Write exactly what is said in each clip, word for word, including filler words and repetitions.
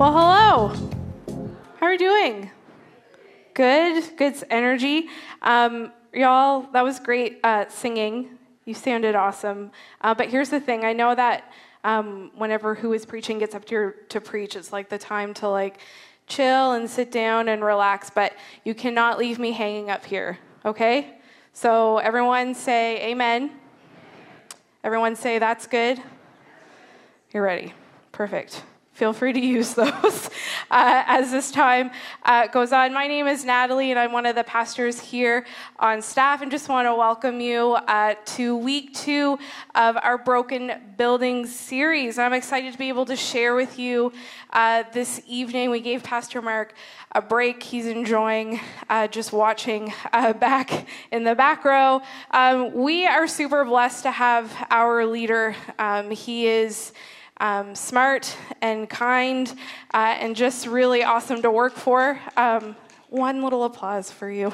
Well, hello. How are you doing? Good. Good energy. Um, y'all, that was great uh, singing. You sounded awesome. Uh, but here's the thing. I know that um, whenever who is preaching gets up here to preach, it's like the time to like chill and sit down and relax. But you cannot leave me hanging up here, okay? So everyone say amen. Everyone say that's good. You're ready. Perfect. Feel free to use those uh, as this time uh, goes on. My name is Natalie, and I'm one of the pastors here on staff, and just want to welcome you uh, to week two of our Broken Buildings series. I'm excited to be able to share with you uh, this evening. We gave Pastor Mark a break. He's enjoying uh, just watching uh, back in the back row. Um, we are super blessed to have our leader. Um, he is... Um, smart and kind uh, and just really awesome to work for. Um, one little applause for you.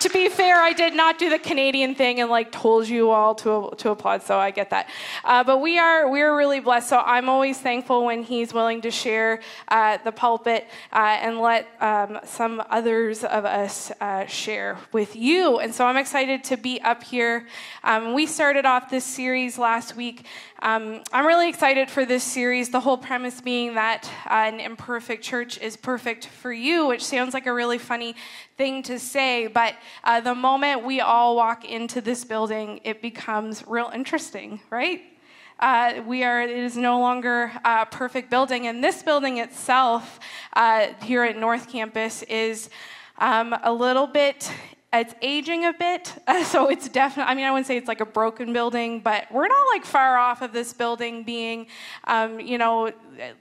To be fair, I did not do the Canadian thing and like told you all to to applaud, so I get that. Uh, but we are we are really blessed. So I'm always thankful when he's willing to share uh, the pulpit uh, and let um, some others of us uh, share with you. And so I'm excited to be up here. Um, we started off this series last week. Um, I'm really excited for this series. The whole premise being that uh, an imperfect church is perfect for you, which sounds like a really funny thing to say, but uh, the moment we all walk into this building, it becomes real interesting, right? Uh, we are, it is no longer a perfect building, and this building itself uh, here at North Campus is um, a little bit, it's aging a bit, uh, so it's definitely, I mean, I wouldn't say it's like a broken building, but we're not like far off of this building being, um, you know,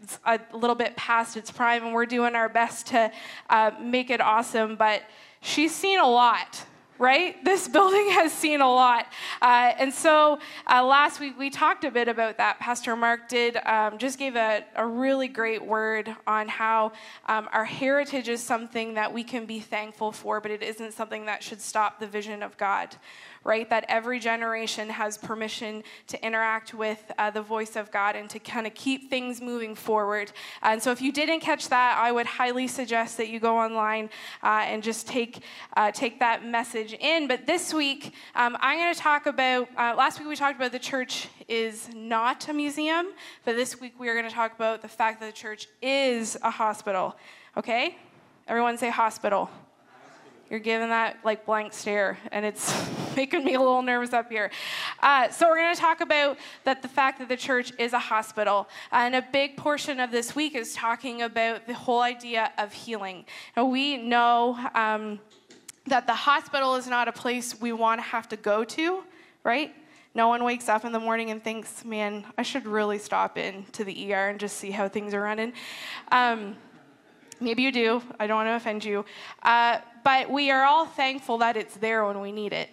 it's a little bit past its prime, and we're doing our best to uh, make it awesome, but she's seen a lot, right? This building has seen a lot. Uh, and so uh, last week we talked a bit about that. Pastor Mark did um, just gave a, a really great word on how um, our heritage is something that we can be thankful for, but it isn't something that should stop the vision of God, right? That every generation has permission to interact with uh, the voice of God and to kind of keep things moving forward. And so if you didn't catch that, I would highly suggest that you go online uh, and just take uh, take that message in. But this week, um, I'm going to talk about, uh, last week we talked about the church is not a museum, but this week we are going to talk about the fact that the church is a hospital, okay? Everyone say hospital. You're giving that like blank stare, and it's making me a little nervous up here. Uh, so we're going to talk about that the fact that the church is a hospital, and a big portion of this week is talking about the whole idea of healing. Now we know um, that the hospital is not a place we want to have to go to, right? No one wakes up in the morning and thinks, "Man, I should really stop in to the E R and just see how things are running." Um, maybe you do. I don't want to offend you. Uh, But we are all thankful that it's there when we need it,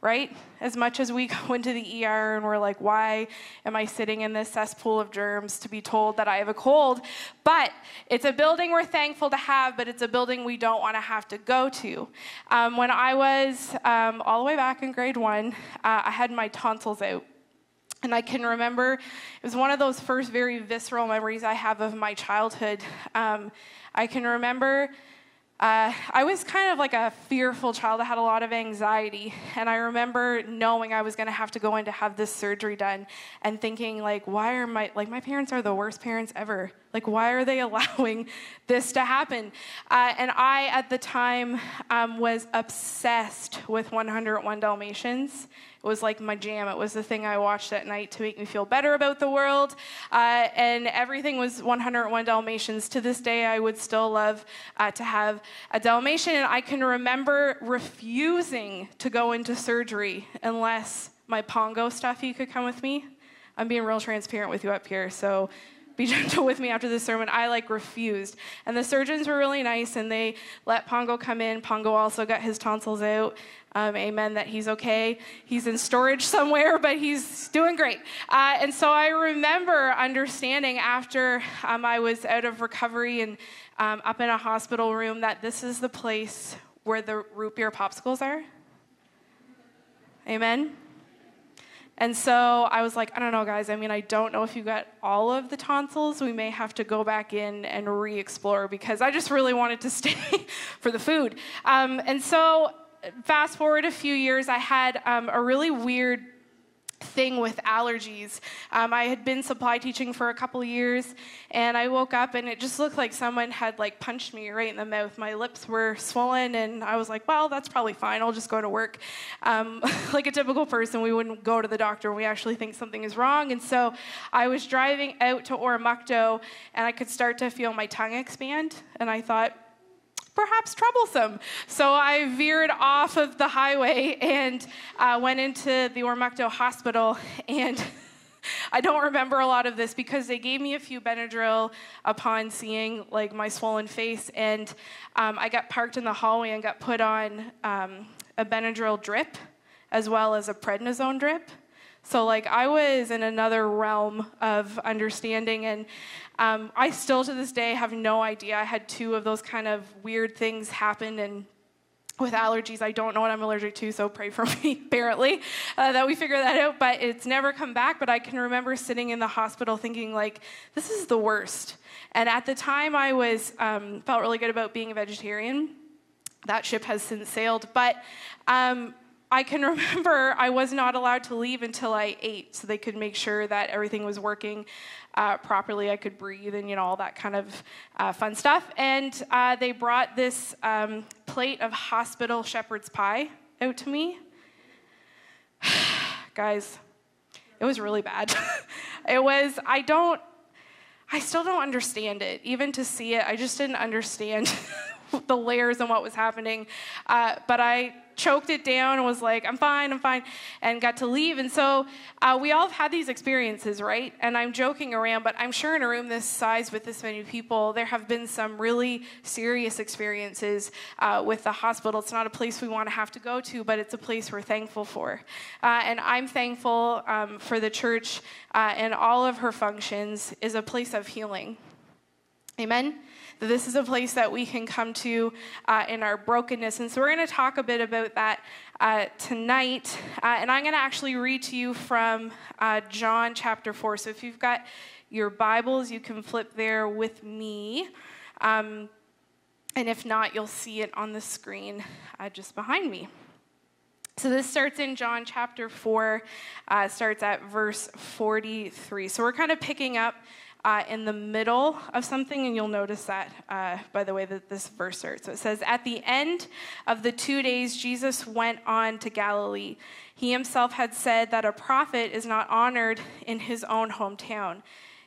right? As much as we go into the E R and we're like, why am I sitting in this cesspool of germs to be told that I have a cold? But it's a building we're thankful to have, but it's a building we don't want to have to go to. Um, when I was um, all the way back in grade one, uh, I had my tonsils out. And I can remember, it was one of those first very visceral memories I have of my childhood. Um, I can remember... Uh, I was kind of like a fearful child. I had a lot of anxiety, and I remember knowing I was going to have to go in to have this surgery done, and thinking like, why are my like my parents are the worst parents ever? Like, why are they allowing this to happen? Uh, and I at the time um, was obsessed with one oh one Dalmatians. It was like my jam. It was the thing I watched at night to make me feel better about the world. Uh, and everything was one oh one Dalmatians. To this day, I would still love uh, to have a Dalmatian. And I can remember refusing to go into surgery unless my Pongo stuffy could come with me. I'm being real transparent with you up here, so be gentle with me after this sermon. I like refused. And the surgeons were really nice, and they let Pongo come in. Pongo also got his tonsils out. Um, amen, that he's okay. He's in storage somewhere, but he's doing great. Uh, and so I remember understanding after um, I was out of recovery and um, up in a hospital room that this is the place where the root beer popsicles are. Amen. And so I was like, I don't know, guys. I mean, I don't know if you got all of the tonsils. We may have to go back in and re-explore because I just really wanted to stay for the food. Um, and so fast forward a few years, I had um, a really weird thing with allergies. Um, I had been supply teaching for a couple years, and I woke up, and it just looked like someone had like punched me right in the mouth. My lips were swollen, and I was like, well, that's probably fine. I'll just go to work. Um, like a typical person, we wouldn't go to the doctor. We actually think something is wrong. And so I was driving out to Oromocto, and I could start to feel my tongue expand, and I thought, perhaps troublesome. So I veered off of the highway and uh, went into the Oromocto hospital. And I don't remember a lot of this because they gave me a few Benadryl upon seeing like my swollen face. And um, I got parked in the hallway and got put on um, a Benadryl drip as well as a prednisone drip. So like I was in another realm of understanding, and um, I still to this day have no idea. I had two of those kind of weird things happen, and with allergies, I don't know what I'm allergic to, so pray for me, apparently, uh, that we figure that out, but it's never come back. But I can remember sitting in the hospital thinking like, this is the worst. And at the time I was, um, felt really good about being a vegetarian. That ship has since sailed, but um, I can remember I was not allowed to leave until I ate so they could make sure that everything was working uh, properly. I could breathe and, you know, all that kind of uh, fun stuff. And uh, they brought this um, plate of hospital shepherd's pie out to me. Guys, it was really bad. It was, I don't, I still don't understand it. Even to see it, I just didn't understand the layers and what was happening. Uh, but I choked it down and was like, I'm fine, I'm fine, and got to leave. And so uh, we all have had these experiences, right? And I'm joking around, but I'm sure in a room this size with this many people, there have been some really serious experiences uh, with the hospital. It's not a place we want to have to go to, but it's a place we're thankful for. Uh, and I'm thankful um, for the church uh, and all of her functions is a place of healing. Amen? This is a place that we can come to uh, in our brokenness. And so we're going to talk a bit about that uh, tonight. Uh, and I'm going to actually read to you from uh, John chapter four. So if you've got your Bibles, you can flip there with me. Um, and if not, you'll see it on the screen uh, just behind me. So this starts in John chapter four, uh, starts at verse forty-three. So we're kind of picking up Uh, in the middle of something, and you'll notice that uh, by the way that this verse starts. So it says, at the end of the two days, Jesus went on to Galilee. He himself had said that a prophet is not honored in his own hometown.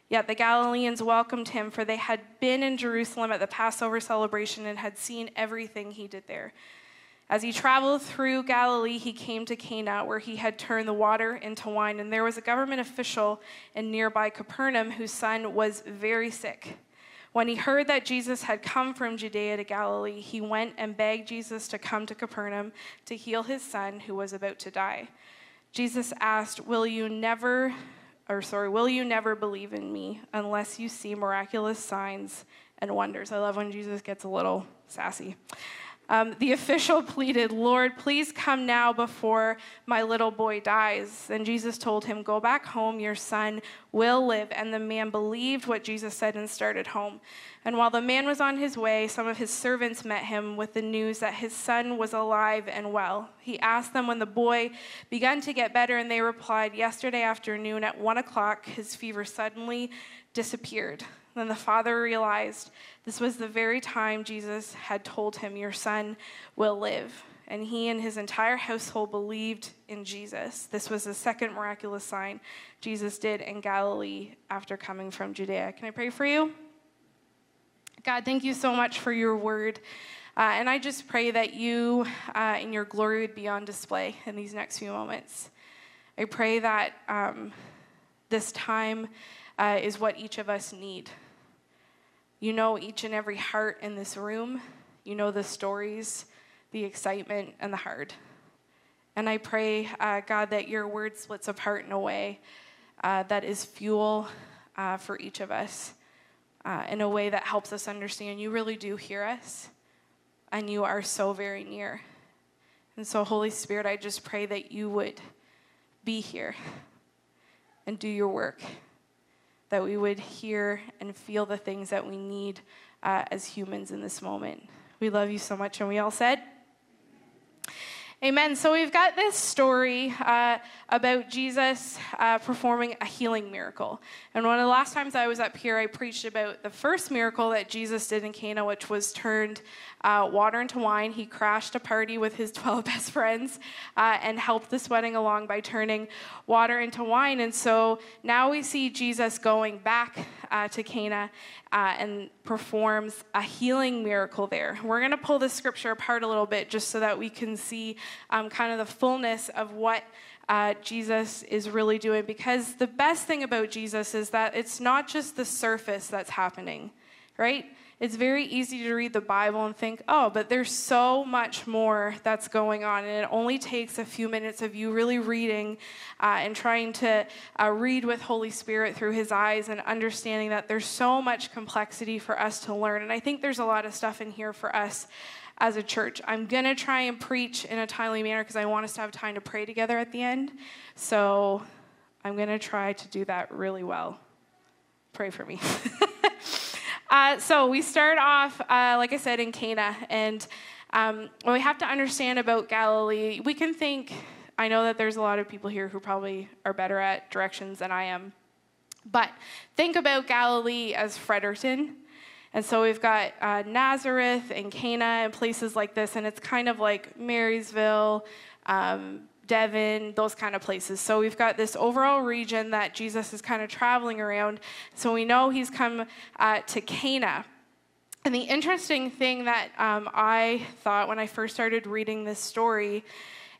Yet the Galileans welcomed him, for they had been in Jerusalem at the Passover celebration and had seen everything he did there. As he traveled through Galilee, he came to Cana, where he had turned the water into wine. And there was a government official in nearby Capernaum whose son was very sick. When he heard that Jesus had come from Judea to Galilee, he went and begged Jesus to come to Capernaum to heal his son who was about to die. Jesus asked, "Will you never, or sorry, will you never believe in me unless you see miraculous signs and wonders?" I love when Jesus gets a little sassy. Um, the official pleaded, "Lord, please come now before my little boy dies." And Jesus told him, "Go back home, your son will live." And the man believed what Jesus said and started home. And while the man was on his way, some of his servants met him with the news that his son was alive and well. He asked them when the boy began to get better, and they replied, "Yesterday afternoon at one o'clock, his fever suddenly disappeared." Then the father realized this was the very time Jesus had told him, "Your son will live." And he and his entire household believed in Jesus. This was the second miraculous sign Jesus did in Galilee after coming from Judea. Can I pray for you? God, thank you so much for your word. Uh, and I just pray that you uh, and your glory would be on display in these next few moments. I pray that um, this time uh, is what each of us need. You know each and every heart in this room. You know the stories, the excitement, and the hard. And I pray, uh, God, that your word splits apart in a way uh, that is fuel uh, for each of us, uh, in a way that helps us understand you really do hear us, and you are so very near. And so, Holy Spirit, I just pray that you would be here and do your work, that we would hear and feel the things that we need uh, as humans in this moment. We love you so much, and we all said, amen. So we've got this story uh, about Jesus uh, performing a healing miracle. And one of the last times I was up here, I preached about the first miracle that Jesus did in Cana, which was turned uh, water into wine. He crashed a party with his twelve best friends uh, and helped this wedding along by turning water into wine. And so now we see Jesus going back uh, to Cana uh, and performs a healing miracle there. We're going to pull this scripture apart a little bit just so that we can see Um, kind of the fullness of what uh, Jesus is really doing. Because the best thing about Jesus is that it's not just the surface that's happening, right? It's very easy to read the Bible and think, oh, but there's so much more that's going on. And it only takes a few minutes of you really reading uh, and trying to uh, read with Holy Spirit through his eyes and understanding that there's so much complexity for us to learn. And I think there's a lot of stuff in here for us as a church. I'm going to try and preach in a timely manner because I want us to have time to pray together at the end. So I'm going to try to do that really well. Pray for me. uh, so we start off, uh, like I said, in Cana. And um, what we have to understand about Galilee, we can think, I know that there's a lot of people here who probably are better at directions than I am. But think about Galilee as Fredericton. And so we've got uh, Nazareth and Cana and places like this, and it's kind of like Marysville, um, Devon, those kind of places. So we've got this overall region that Jesus is kind of traveling around. So we know he's come uh, to Cana. And the interesting thing that um, I thought when I first started reading this story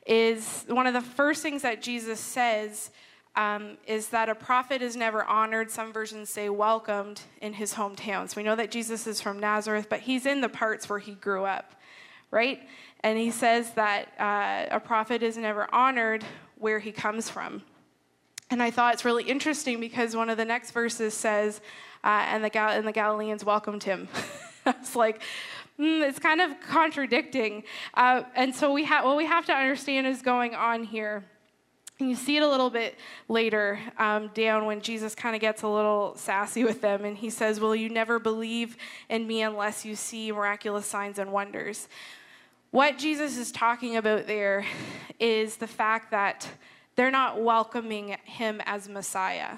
is one of the first things that Jesus says Um, is that a prophet is never honored, some versions say welcomed, in his hometown. So we know that Jesus is from Nazareth, but he's in the parts where he grew up, right? And he says that uh, a prophet is never honored where he comes from. And I thought it's really interesting because one of the next verses says, uh, and, the Gal- and the Galileans welcomed him. It's like, mm, it's kind of contradicting. Uh, and so we ha- what we have to understand is going on here. And you see it a little bit later um, down when Jesus kind of gets a little sassy with them. And he says, will you never believe in me unless you see miraculous signs and wonders? What Jesus is talking about there is the fact that they're not welcoming him as Messiah.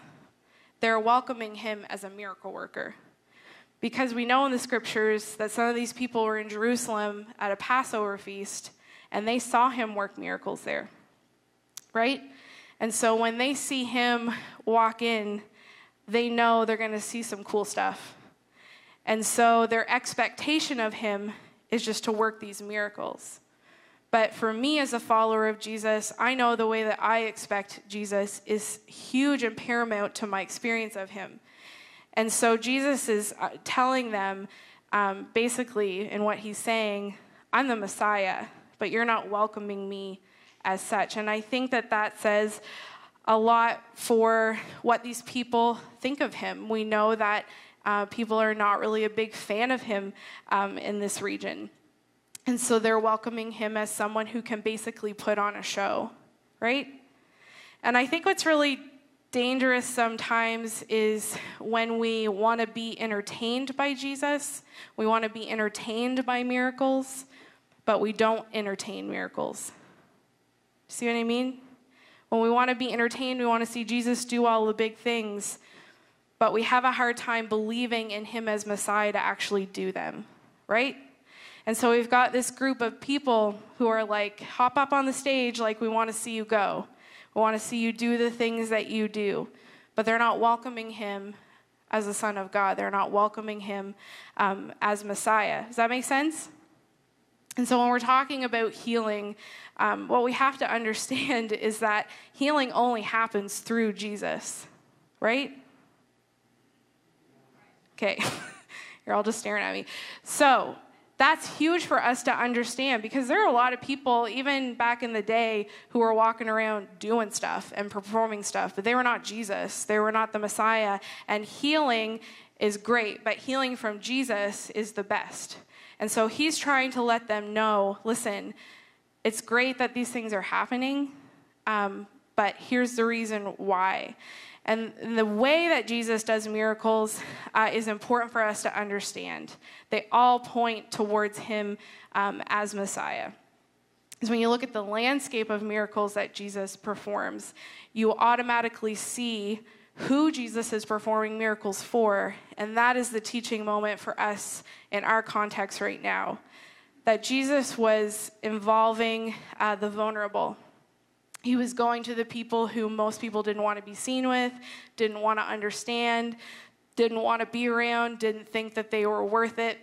They're welcoming him as a miracle worker. Because we know in the scriptures that some of these people were in Jerusalem at a Passover feast, and they saw him work miracles there. Right? And so when they see him walk in, they know they're going to see some cool stuff. And so their expectation of him is just to work these miracles. But for me as a follower of Jesus, I know the way that I expect Jesus is huge and paramount to my experience of him. And so Jesus is telling them, um, basically, in what he's saying, I'm the Messiah, but you're not welcoming me as such. And I think that that says a lot for what these people think of him. We know that uh, people are not really a big fan of him um, in this region. And so they're welcoming him as someone who can basically put on a show, right? And I think what's really dangerous sometimes is when we want to be entertained by Jesus, we want to be entertained by miracles, but we don't entertain miracles. See what I mean? When we want to be entertained, we want to see Jesus do all the big things, but we have a hard time believing in him as Messiah to actually do them, right? And so we've got this group of people who are like, hop up on the stage, like, we want to see you go. We want to see you do the things that you do, but they're not welcoming him as the Son of God. They're not welcoming him um, as Messiah. Does that make sense? And so when we're talking about healing, um, what we have to understand is that healing only happens through Jesus, right? Okay, you're all just staring at me. So that's huge for us to understand because there are a lot of people, even back in the day, who were walking around doing stuff and performing stuff, but they were not Jesus. They were not the Messiah. And healing is great, but healing from Jesus is the best. And so he's trying to let them know, listen, it's great that these things are happening, um, but here's the reason why. And the way that Jesus does miracles uh, is important for us to understand. They all point towards him um, as Messiah. Because when you look at the landscape of miracles that Jesus performs, you automatically see who Jesus is performing miracles for. And that is the teaching moment for us in our context right now. That Jesus was involving uh, the vulnerable. He was going to the people who most people didn't want to be seen with, didn't want to understand, didn't want to be around, didn't think that they were worth it.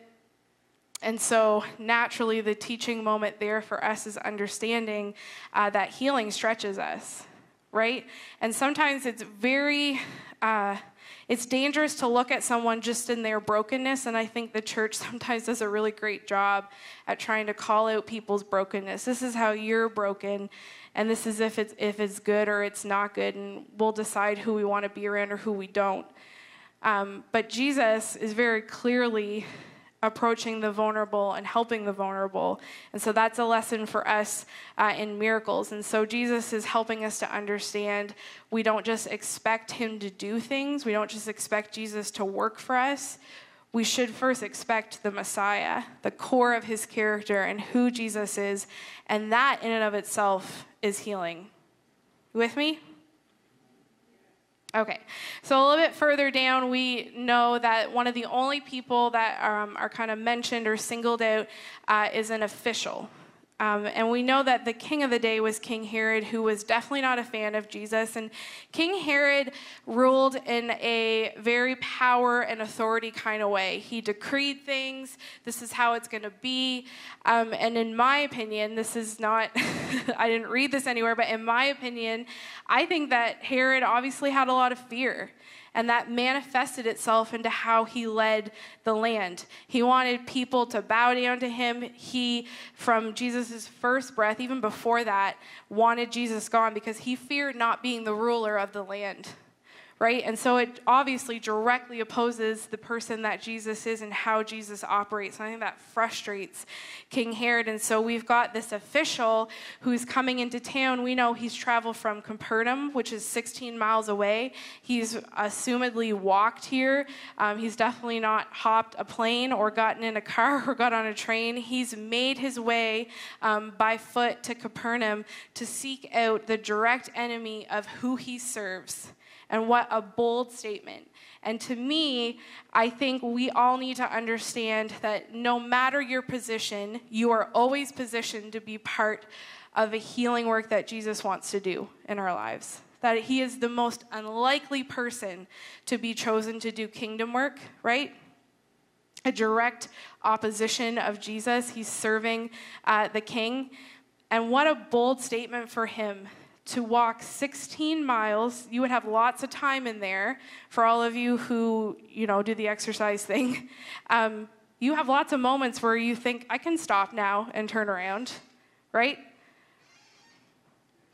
And so naturally, the teaching moment there for us is understanding uh, that healing stretches us, right? And sometimes it's very, uh, it's dangerous to look at someone just in their brokenness. And I think the church sometimes does a really great job at trying to call out people's brokenness. This is how you're broken. And this is if it's, if it's good or it's not good, and we'll decide who we want to be around or who we don't. Um, but Jesus is very clearly approaching the vulnerable and helping the vulnerable. And so that's a lesson for us uh, in miracles. And so Jesus is helping us to understand we don't just expect him to do things. We don't just expect Jesus to work for us. We should first expect the Messiah, the core of his character and who Jesus is. And that in and of itself is healing. You with me? Okay, so a little bit further down, we know that one of the only people that um, are kind of mentioned or singled out uh, is an official. Um, and we know that the king of the day was King Herod, who was definitely not a fan of Jesus. And King Herod ruled in a very power and authority kind of way. He decreed things. This is how it's going to be. Um, and in my opinion, this is not, I didn't read this anywhere, but in my opinion, I think that Herod obviously had a lot of fear. And that manifested itself into how he led the land. He wanted people to bow down to him. He, from Jesus' first breath, even before that, wanted Jesus gone because he feared not being the ruler of the land, right? And so it obviously directly opposes the person that Jesus is and how Jesus operates. And I think that frustrates King Herod. And so we've got this official who's coming into town. We know he's traveled from Capernaum, which is sixteen miles away. He's assumedly walked here. Um, he's definitely not hopped a plane or gotten in a car or got on a train. He's made his way um, by foot to Capernaum to seek out the direct enemy of who he serves. And what a bold statement. And to me, I think we all need to understand that no matter your position, you are always positioned to be part of a healing work that Jesus wants to do in our lives. That he is the most unlikely person to be chosen to do kingdom work, right? A direct opposition of Jesus. He's serving uh, the king. And what a bold statement for him. To walk sixteen miles, you would have lots of time in there. For all of you who, you know, do the exercise thing, um, you have lots of moments where you think, I can stop now and turn around, right?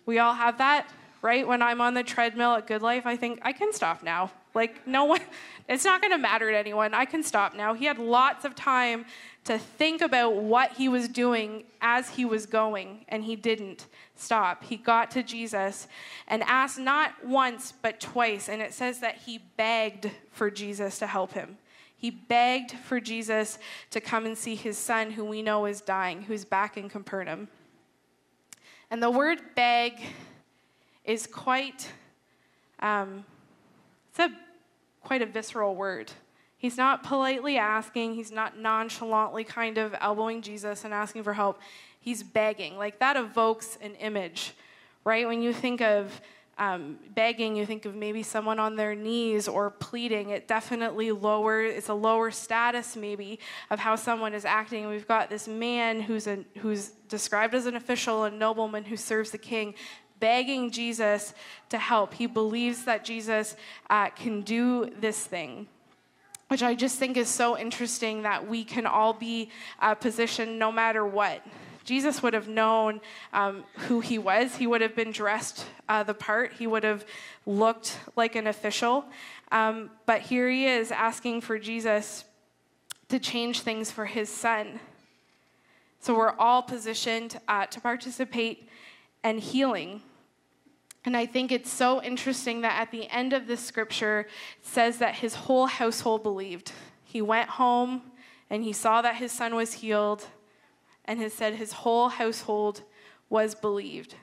We all have that, right? When I'm on the treadmill at Good Life, I think, I can stop now. Like, no one, it's not going to matter to anyone. I can stop now. He had lots of time to think about what he was doing as he was going, and he didn't stop. He got to Jesus and asked not once, but twice. And it says that he begged for Jesus to help him. He begged for Jesus to come and see his son, who we know is dying, who's back in Capernaum. And the word beg is quite... Um, It's a quite a visceral word. He's not politely asking. He's not nonchalantly kind of elbowing Jesus and asking for help. He's begging. Like, that evokes an image, right? When you think of um, begging, you think of maybe someone on their knees or pleading. It definitely lower. It's a lower status maybe of how someone is acting. We've got this man who's a, who's described as an official, a nobleman who serves the king, begging Jesus to help. He believes that Jesus uh, can do this thing, which I just think is so interesting that we can all be uh, positioned no matter what. Jesus would have known um, who he was. He would have been dressed uh, the part. He would have looked like an official. Um, but here he is asking for Jesus to change things for his son. So we're all positioned uh, to participate in healing. And I think it's so interesting that at the end of this scripture, it says that his whole household believed. He went home and he saw that his son was healed, and it said his whole household was believed.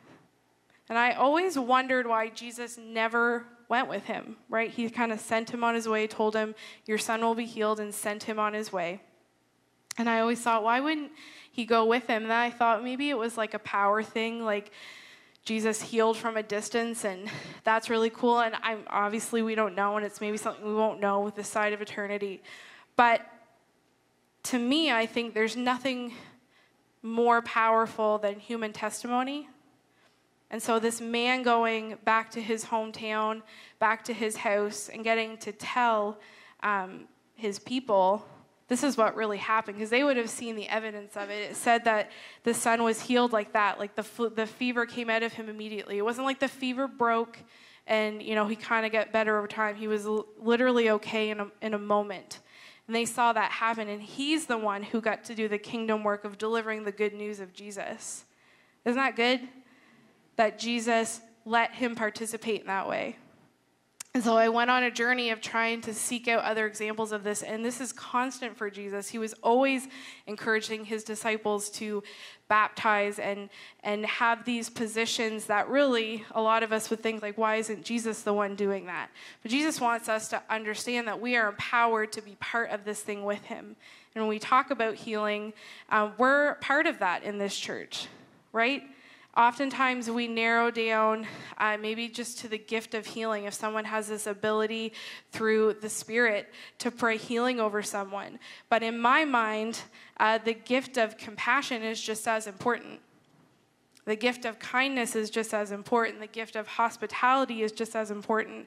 And I always wondered why Jesus never went with him, right? He kind of sent him on his way, told him, your son will be healed, and sent him on his way. And I always thought, why wouldn't he go with him? And I thought maybe it was like a power thing, like Jesus healed from a distance, and that's really cool. And I'm obviously we don't know, and it's maybe something we won't know with this side of eternity. But to me, I think there's nothing more powerful than human testimony. And so this man going back to his hometown, back to his house, and getting to tell um, his people, this is what really happened, because they would have seen the evidence of it. It said that the son was healed like that, like the flu, the fever came out of him immediately. It wasn't like the fever broke and, you know, he kind of got better over time. He was l- literally okay in a, in a moment. And they saw that happen, and he's the one who got to do the kingdom work of delivering the good news of Jesus. Isn't that good? That Jesus let him participate in that way. And so I went on a journey of trying to seek out other examples of this, and this is constant for Jesus. He was always encouraging his disciples to baptize and, and have these positions that really a lot of us would think, like, why isn't Jesus the one doing that? But Jesus wants us to understand that we are empowered to be part of this thing with him. And when we talk about healing, uh, we're part of that in this church, right? Oftentimes we narrow down uh, maybe just to the gift of healing. If someone has this ability through the Spirit to pray healing over someone. But in my mind, uh, the gift of compassion is just as important. The gift of kindness is just as important. The gift of hospitality is just as important,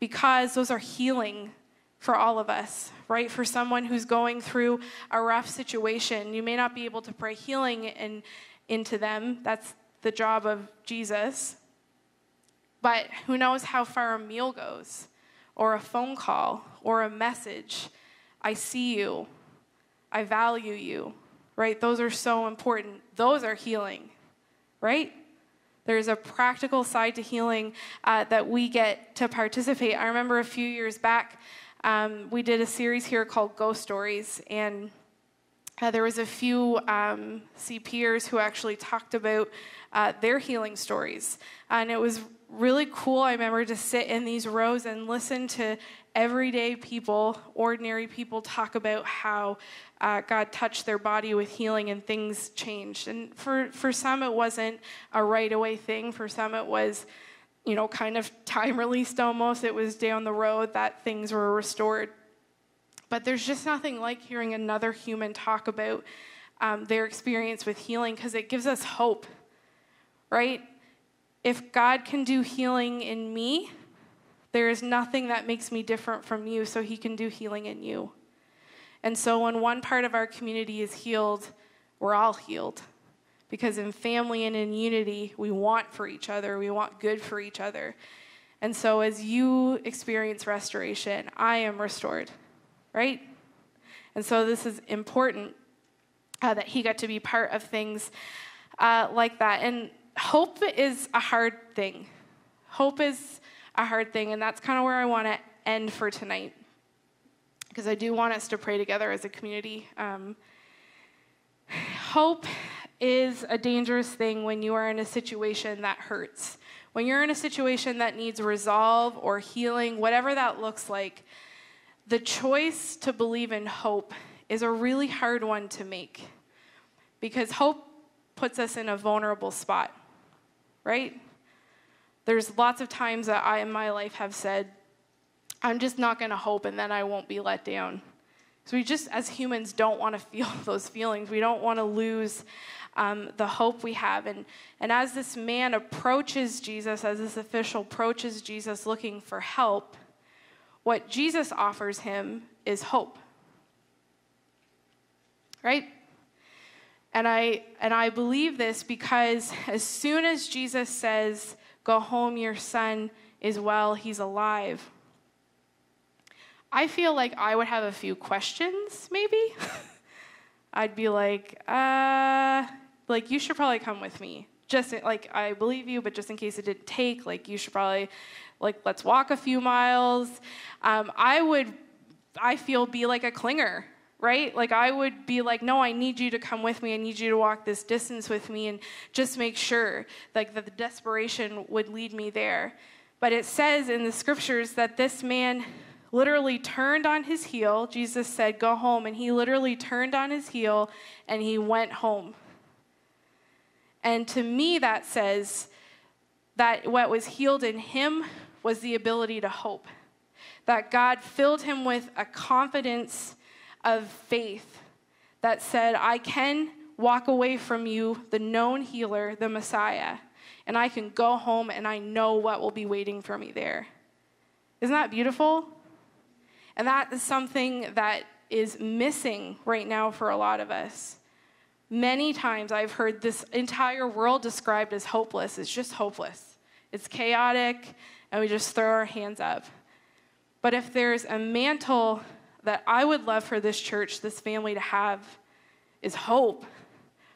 because those are healing for all of us, right? For someone who's going through a rough situation, you may not be able to pray healing and into them. That's the job of Jesus. But who knows how far a meal goes, or a phone call, or a message. I see you. I value you, right? Those are so important. Those are healing, right? There's a practical side to healing uh, that we get to participate. I remember a few years back, um, we did a series here called Ghost Stories, and Uh, there was a few um, C Pers who actually talked about uh, their healing stories. And it was really cool, I remember, to sit in these rows and listen to everyday people, ordinary people, talk about how uh, God touched their body with healing and things changed. And for, for some, it wasn't a right-away thing. For some, it was, you know, kind of time-released almost. It was down the road that things were restored. But there's just nothing like hearing another human talk about um, their experience with healing, because it gives us hope, right? If God can do healing in me, there is nothing that makes me different from you, so he can do healing in you. And so when one part of our community is healed, we're all healed. Because in family and in unity, we want for each other. We want good for each other. And so as you experience restoration, I am restored. Right? And so this is important uh, that he got to be part of things uh, like that. And hope is a hard thing. Hope is a hard thing, and that's kind of where I want to end for tonight, because I do want us to pray together as a community. Um, hope is a dangerous thing when you are in a situation that hurts. When you're in a situation that needs resolve or healing, whatever that looks like, the choice to believe in hope is a really hard one to make, because hope puts us in a vulnerable spot, right? There's lots of times that I in my life have said, I'm just not going to hope, and then I won't be let down. So we just, as humans, don't want to feel those feelings. We don't want to lose um, the hope we have. And, and as this man approaches Jesus, as this official approaches Jesus looking for help, what Jesus offers him is hope, right? And I and I believe this because as soon as Jesus says, go home, your son is well, he's alive, I feel like I would have a few questions, maybe. I'd be like, uh, like, you should probably come with me. just like, I believe you, but just in case it didn't take, like, you should probably, like, let's walk a few miles. Um, I would, I feel, be like a clinger, right? Like, I would be like, no, I need you to come with me. I need you to walk this distance with me and just make sure, like, that the desperation would lead me there. But it says in the scriptures that this man literally turned on his heel. Jesus said, go home. And he literally turned on his heel and he went home. And to me, that says that what was healed in him was the ability to hope. That God filled him with a confidence of faith that said, I can walk away from you, the known healer, the Messiah, and I can go home and I know what will be waiting for me there. Isn't that beautiful? And that is something that is missing right now for a lot of us. Many times I've heard this entire world described as hopeless. It's just hopeless. It's chaotic, and we just throw our hands up. But if there's a mantle that I would love for this church, this family to have, is hope.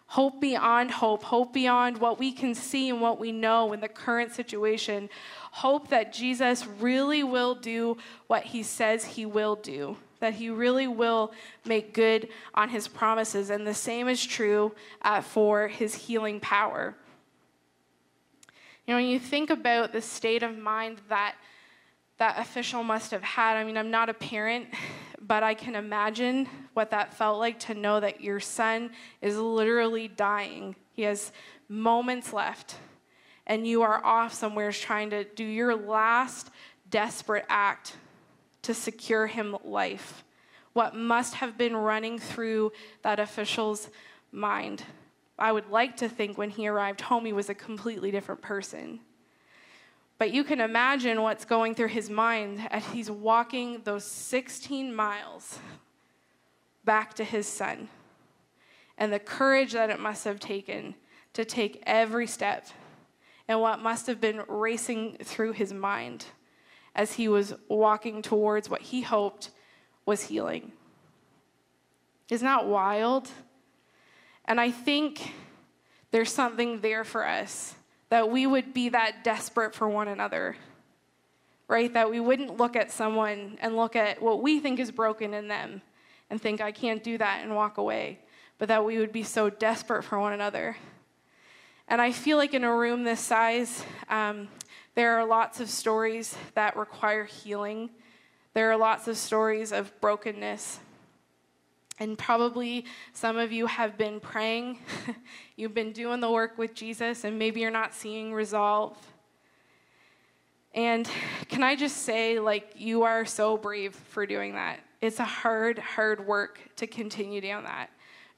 Hope beyond hope. Hope beyond what we can see and what we know in the current situation. Hope that Jesus really will do what he says he will do. That he really will make good on his promises. And the same is true uh, for his healing power. You know, when you think about the state of mind that that official must have had, I mean, I'm not a parent, but I can imagine what that felt like to know that your son is literally dying. He has moments left, and you are off somewhere trying to do your last desperate act to secure him life. What must have been running through that official's mind? I would like to think when he arrived home, he was a completely different person. But you can imagine what's going through his mind as he's walking those sixteen miles back to his son, and the courage that it must have taken to take every step, and what must have been racing through his mind as he was walking towards what he hoped was healing. Isn't that wild? And I think there's something there for us, that we would be that desperate for one another, right? That we wouldn't look at someone and look at what we think is broken in them and think, I can't do that, and walk away, but that we would be so desperate for one another. And I feel like in a room this size, um, there are lots of stories that require healing. There are lots of stories of brokenness. And probably some of you have been praying, you've been doing the work with Jesus, and maybe you're not seeing resolve. And can I just say, like, you are so brave for doing that. It's a hard, hard work to continue down that.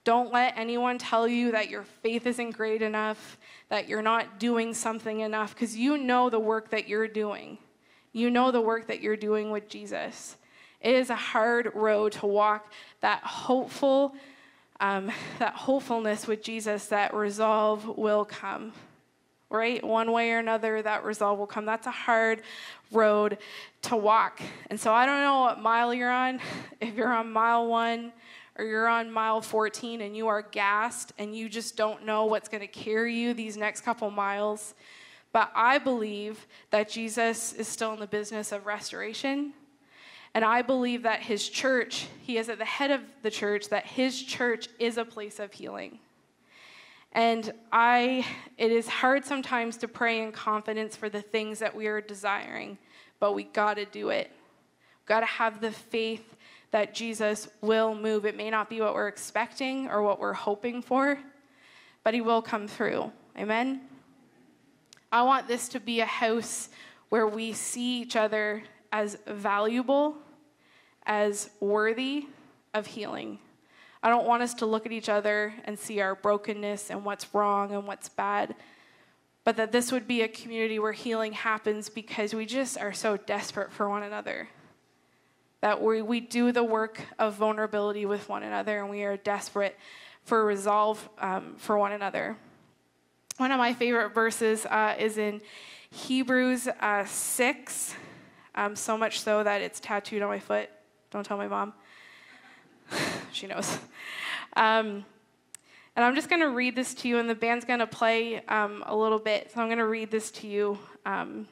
Don't let anyone tell you that your faith isn't great enough, that you're not doing something enough, because you know the work that you're doing. You know the work that you're doing with Jesus. It is a hard road to walk that hopeful, um, that hopefulness with Jesus, that resolve will come, right? One way or another, that resolve will come. That's a hard road to walk. And so I don't know what mile you're on. If you're on mile one or you're on mile fourteen and you are gassed and you just don't know what's going to carry you these next couple miles, but I believe that Jesus is still in the business of restoration. And I believe that his church, he is at the head of the church, that his church is a place of healing. And I, it is hard sometimes to pray in confidence for the things that we are desiring, but we got to do it. We've got to have the faith that Jesus will move. It may not be what we're expecting or what we're hoping for, but he will come through. Amen? I want this to be a house where we see each other as valuable, as worthy of healing. I don't want us to look at each other and see our brokenness and what's wrong and what's bad, but that this would be a community where healing happens because we just are so desperate for one another, that we, we do the work of vulnerability with one another, and we are desperate for resolve um, for one another. One of my favorite verses uh, is in Hebrews uh, six, Um, so much so that it's tattooed on my foot. Don't tell my mom. She knows. Um, And I'm just going to read this to you, and the band's going to play um, a little bit. So I'm going to read this to you. Um,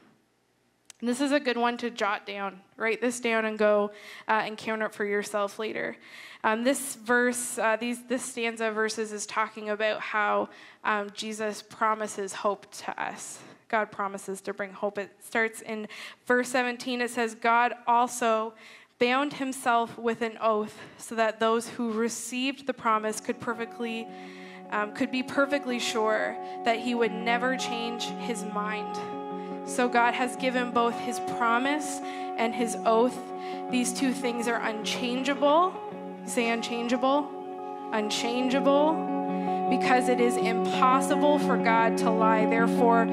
and this is a good one to jot down. Write this down and go uh, and count it for yourself later. Um, this verse, uh, these this stanza of verses is talking about how um, Jesus promises hope to us. God promises to bring hope. It starts in verse seventeen. It says, God also bound himself with an oath so that those who received the promise could perfectly, um, could be perfectly sure that he would never change his mind. So God has given both his promise and his oath. These two things are unchangeable. Say unchangeable. Unchangeable. Because it is impossible for God to lie. Therefore,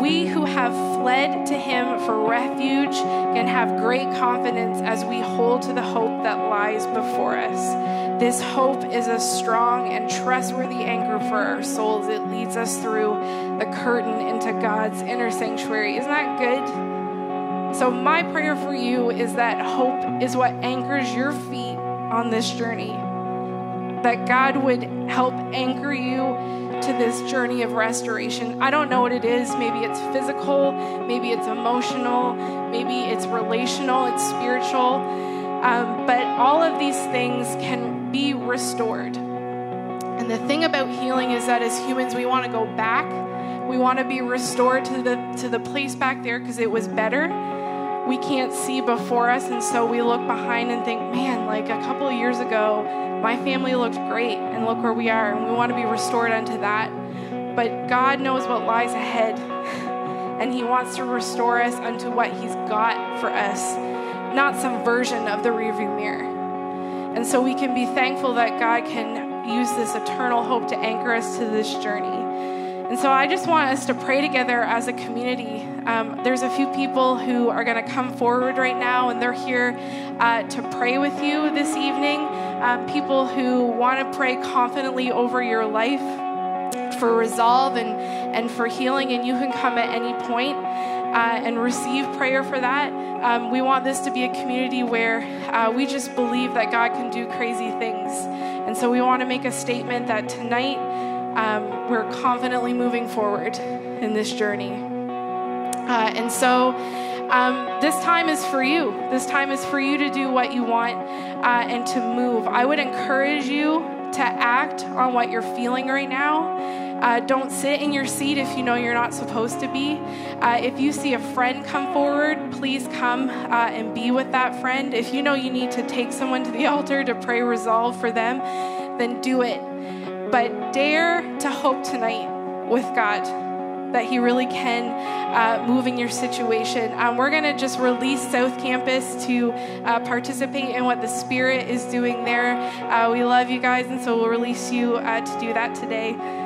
we who have fled to him for refuge can have great confidence as we hold to the hope that lies before us. This hope is a strong and trustworthy anchor for our souls. It leads us through the curtain into God's inner sanctuary. Isn't that good? So my prayer for you is that hope is what anchors your feet on this journey. That God would help anchor you to this journey of restoration. I don't know what it is. Maybe it's physical. Maybe it's emotional. Maybe it's relational. It's spiritual. Um, but all of these things can be restored. And the thing about healing is that as humans, we want to go back. We want to be restored to the, to the place back there because it was better. We can't see before us, and so we look behind and think, man, like a couple of years ago, my family looked great, and look where we are, and we want to be restored unto that. But God knows what lies ahead, and he wants to restore us unto what he's got for us, not some version of the rearview mirror. And so we can be thankful that God can use this eternal hope to anchor us to this journey. And so I just want us to pray together as a community. Um, there's a few people who are going to come forward right now, and they're here uh, to pray with you this evening. Um, people who want to pray confidently over your life for resolve and, and for healing, and you can come at any point uh, and receive prayer for that. Um, we want this to be a community where uh, we just believe that God can do crazy things. And so we want to make a statement that tonight, Um, we're confidently moving forward in this journey. Uh, and so um, this time is for you. This time is for you to do what you want uh, and to move. I would encourage you to act on what you're feeling right now. Uh, don't sit in your seat if you know you're not supposed to be. Uh, if you see a friend come forward, please come uh, and be with that friend. If you know you need to take someone to the altar to pray resolve for them, then do it. But dare to hope tonight with God that he really can uh, move in your situation. Um, we're going to just release South Campus to uh, participate in what the Spirit is doing there. Uh, we love you guys, and so we'll release you uh, to do that today.